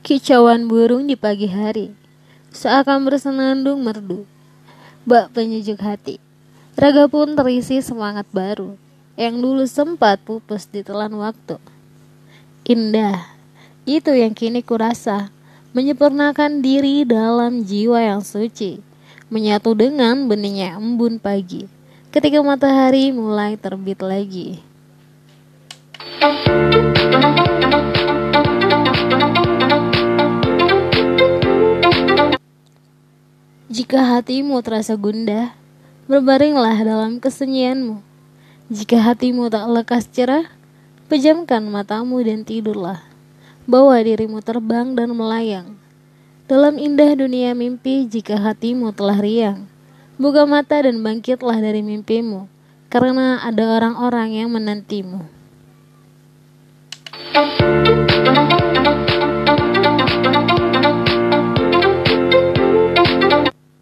Kicauan burung di pagi hari seakan bersenandung merdu, bak penyejuk hati. Raga pun terisi semangat baru yang dulu sempat pupus ditelan waktu. Indah, itu yang kini kurasa, menyempurnakan diri dalam jiwa yang suci, menyatu dengan beningnya embun pagi ketika matahari mulai terbit lagi. Jika hatimu terasa gundah, berbaringlah dalam kesunyianmu. Jika hatimu tak lekas cerah, pejamkan matamu dan tidurlah. Bawa dirimu terbang dan melayang dalam indah dunia mimpi. Jika hatimu telah riang, buka mata dan bangkitlah dari mimpimu, karena ada orang-orang yang menantimu.